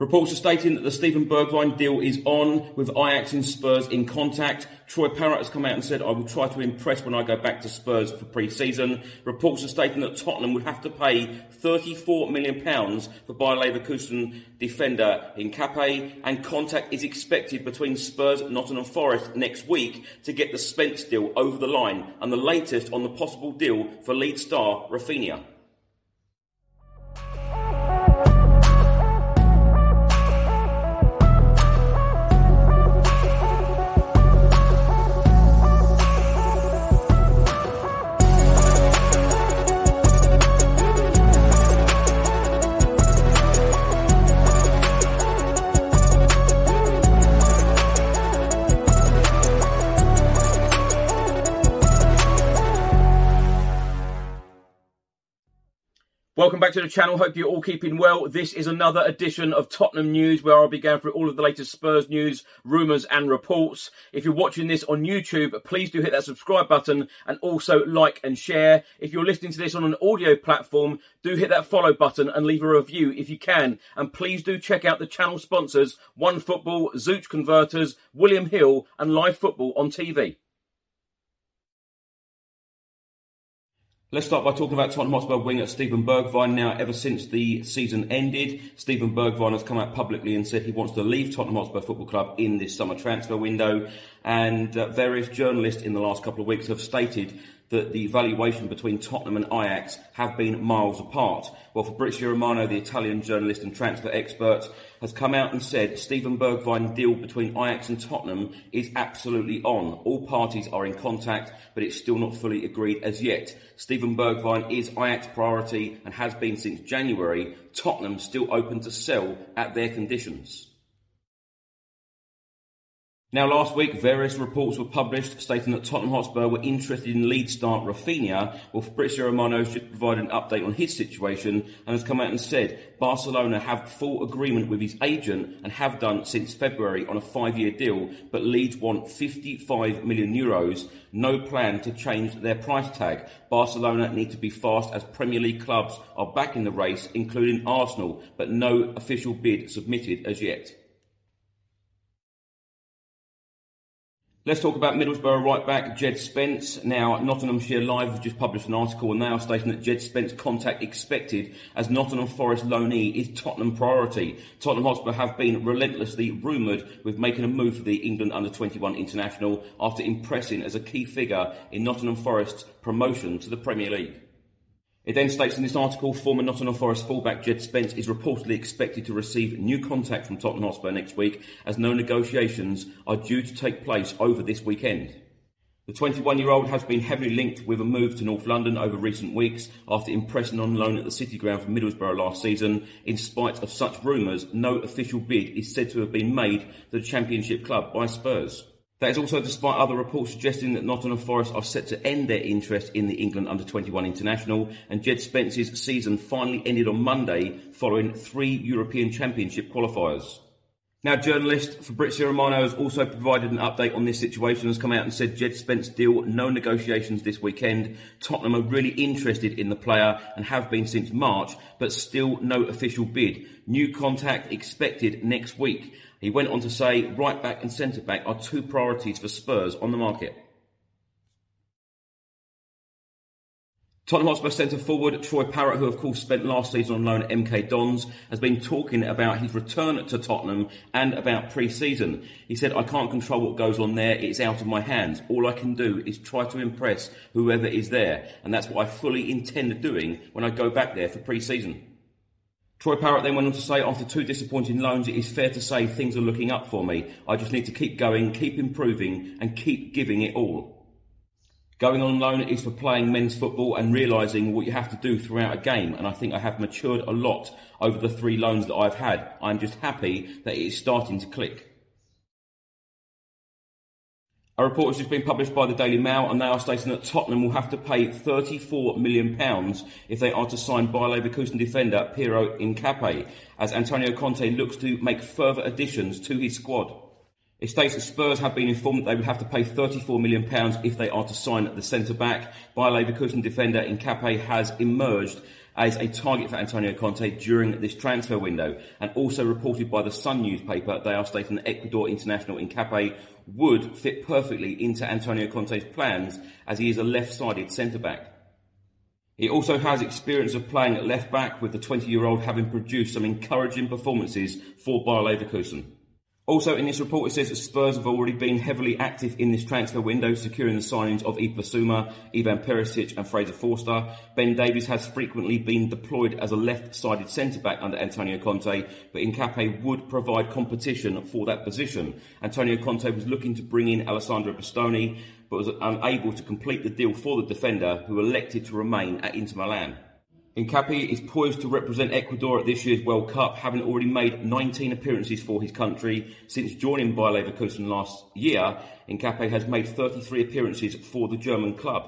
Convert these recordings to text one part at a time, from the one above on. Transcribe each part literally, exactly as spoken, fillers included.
Reports are stating that the Steven Bergwijn deal is on, with Ajax and Spurs in contact. Troy Parrott has come out and said, I will try to impress when I go back to Spurs for pre-season. Reports are stating that Tottenham would have to pay thirty-four million pounds for Bayer Leverkusen defender Hincapié, and contact is expected between Spurs and Nottingham Forest next week to get the Spence deal over the line, and the latest on the possible deal for Leeds star Raphinha. Welcome back to the channel. Hope you're all keeping well. This is another edition of Tottenham News, where I'll be going through all of the latest Spurs news, rumours and reports. If you're watching this on YouTube, please do hit that subscribe button and also like and share. If you're listening to this on an audio platform, do hit that follow button and leave a review if you can. And please do check out the channel sponsors, OneFootball, Zooch Converters, William Hill and LiveFootball on T V. Let's start by talking about Tottenham Hotspur winger Steven Bergwijn. Now, ever since the season ended, Steven Bergwijn has come out publicly and said he wants to leave Tottenham Hotspur Football Club in this summer transfer window. And uh, various journalists in the last couple of weeks have stated that the valuation between Tottenham and Ajax have been miles apart. Well, Fabrizio Romano, the Italian journalist and transfer expert, has come out and said Steven Bergwijn's deal between Ajax and Tottenham is absolutely on. All parties are in contact, but it's still not fully agreed as yet. Steven Bergwijn is Ajax priority and has been since January. Tottenham still open to sell at their conditions. Now, last week, various reports were published stating that Tottenham Hotspur were interested in Leeds star Raphinha. Well, Fabrizio Romano should provide an update on his situation and has come out and said Barcelona have full agreement with his agent and have done since February on a five-year deal, but Leeds want fifty-five million euros. No plan to change their price tag. Barcelona need to be fast as Premier League clubs are back in the race, including Arsenal, but no official bid submitted as yet. Let's talk about Middlesbrough right-back Jed Spence. Now, Nottinghamshire Live have just published an article and they are stating that Jed Spence contact expected as Nottingham Forest loanee is Tottenham priority. Tottenham Hotspur have been relentlessly rumoured with making a move for the England under twenty-one international after impressing as a key figure in Nottingham Forest's promotion to the Premier League. It then states in this article, former Nottingham Forest fullback Jed Spence is reportedly expected to receive new contact from Tottenham Hotspur next week, as no negotiations are due to take place over this weekend. The twenty-one-year-old has been heavily linked with a move to North London over recent weeks after impressing on loan at the City Ground for Middlesbrough last season. In spite of such rumours, no official bid is said to have been made to the Championship club by Spurs. That is also despite other reports suggesting that Nottingham Forest are set to end their interest in the England under twenty-one international, and Jed Spence's season finally ended on Monday following three European Championship qualifiers. Now, journalist Fabrizio Romano has also provided an update on this situation, has come out and said Jed Spence deal, no negotiations this weekend. Tottenham are really interested in the player and have been since March, but still no official bid. New contact expected next week. He went on to say right back and centre back are two priorities for Spurs on the market. Tottenham Hotspur centre-forward Troy Parrott, who of course spent last season on loan at M K Dons, has been talking about his return to Tottenham and about pre-season. He said, I can't control what goes on there, it's out of my hands. All I can do is try to impress whoever is there, and that's what I fully intend doing when I go back there for pre-season. Troy Parrott then went on to say, after two disappointing loans, it is fair to say things are looking up for me. I just need to keep going, keep improving and keep giving it all. Going on loan is for playing men's football and realising what you have to do throughout a game, and I think I have matured a lot over the three loans that I've had. I'm just happy that it is starting to click. A report has just been published by the Daily Mail, and they are stating that Tottenham will have to pay thirty-four million pounds if they are to sign Bayer Leverkusen defender Piero Hincapié, as Antonio Conte looks to make further additions to his squad. It states that Spurs have been informed that they would have to pay thirty-four million pounds if they are to sign the centre-back. Bayer Leverkusen defender Hincapié has emerged as a target for Antonio Conte during this transfer window. And also reported by the Sun newspaper, they are stating that Ecuador international Hincapié would fit perfectly into Antonio Conte's plans as he is a left-sided centre-back. He also has experience of playing at left-back, with the twenty-year-old having produced some encouraging performances for Bayer Leverkusen. Also in this report it says that Spurs have already been heavily active in this transfer window, securing the signings of Ipa Suma, Ivan Perisic and Fraser Forster. Ben Davies has frequently been deployed as a left-sided centre-back under Antonio Conte, but Hincapié would provide competition for that position. Antonio Conte was looking to bring in Alessandro Bastoni, but was unable to complete the deal for the defender, who elected to remain at Inter Milan. Hincapié is poised to represent Ecuador at this year's World Cup, having already made nineteen appearances for his country. Since joining Bayer Leverkusen last year, Hincapié has made thirty-three appearances for the German club.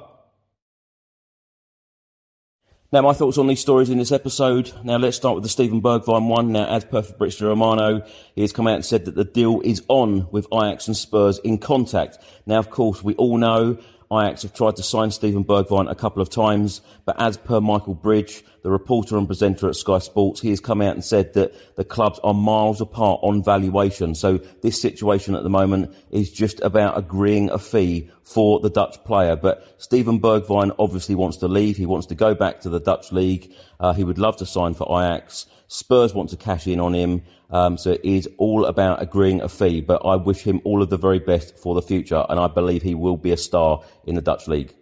Now, my thoughts on these stories in this episode. Now, let's start with the Steven Bergwijn one. Now, as per Fabrizio Romano, he has come out and said that the deal is on, with Ajax and Spurs in contact. Now, of course, we all know Ajax have tried to sign Steven Bergwijn a couple of times, but as per Michael Bridge, the reporter and presenter at Sky Sports, he has come out and said that the clubs are miles apart on valuation. So this situation at the moment is just about agreeing a fee for the Dutch player. But Steven Bergwijn obviously wants to leave. He wants to go back to the Dutch league. Uh, he would love to sign for Ajax. Spurs want to cash in on him. Um, so it is all about agreeing a fee. But I wish him all of the very best for the future, and I believe he will be a star in the Dutch league.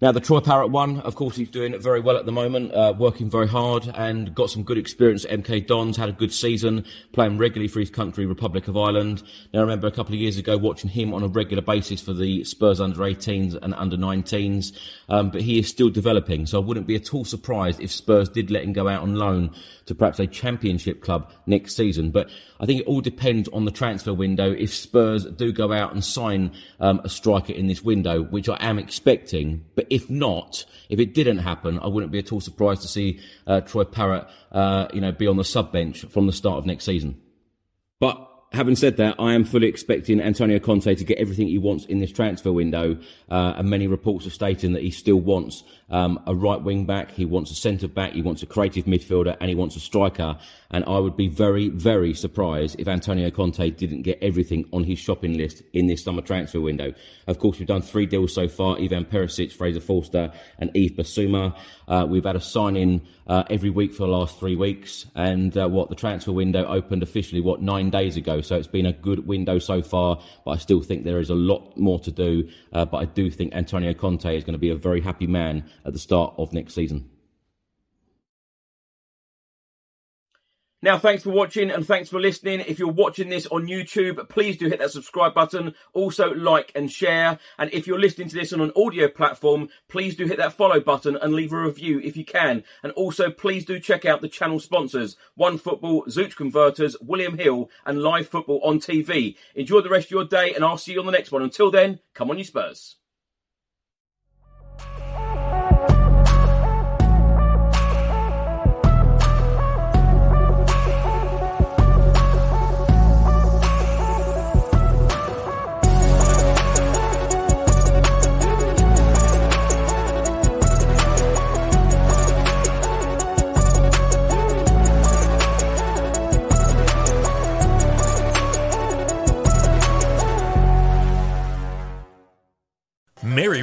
Now, the Troy Parrott one, of course, he's doing very well at the moment, uh, working very hard and got some good experience at M K Dons, had a good season, playing regularly for his country, Republic of Ireland. Now, I remember a couple of years ago watching him on a regular basis for the Spurs under eighteens and under nineteens, um, but he is still developing, so I wouldn't be at all surprised if Spurs did let him go out on loan to perhaps a Championship club next season. But I think it all depends on the transfer window. If Spurs do go out and sign um, a striker in this window, which I am expecting, but if not, if it didn't happen, I wouldn't be at all surprised to see uh, Troy Parrott, uh, you know, be on the sub bench from the start of next season. But having said that, I am fully expecting Antonio Conte to get everything he wants in this transfer window. Uh, and many reports are stating that he still wants um, a right wing back, he wants a centre back, he wants a creative midfielder, and he wants a striker. And I would be very, very surprised if Antonio Conte didn't get everything on his shopping list in this summer transfer window. Of course, we've done three deals so far: Ivan Perisic, Fraser Forster, and Ipa Suma. Uh, we've had a sign-in uh, every week for the last three weeks, and uh, what the transfer window opened officially what nine days ago. So it's been a good window so far, but I still think there is a lot more to do. Uh, but I do think Antonio Conte is going to be a very happy man at the start of next season. Now, thanks for watching and thanks for listening. If you're watching this on YouTube, please do hit that subscribe button. Also, like and share. And if you're listening to this on an audio platform, please do hit that follow button and leave a review if you can. And also, please do check out the channel sponsors, OneFootball, Zooch Converters, William Hill and Live Football on T V. Enjoy the rest of your day and I'll see you on the next one. Until then, come on you Spurs. Mary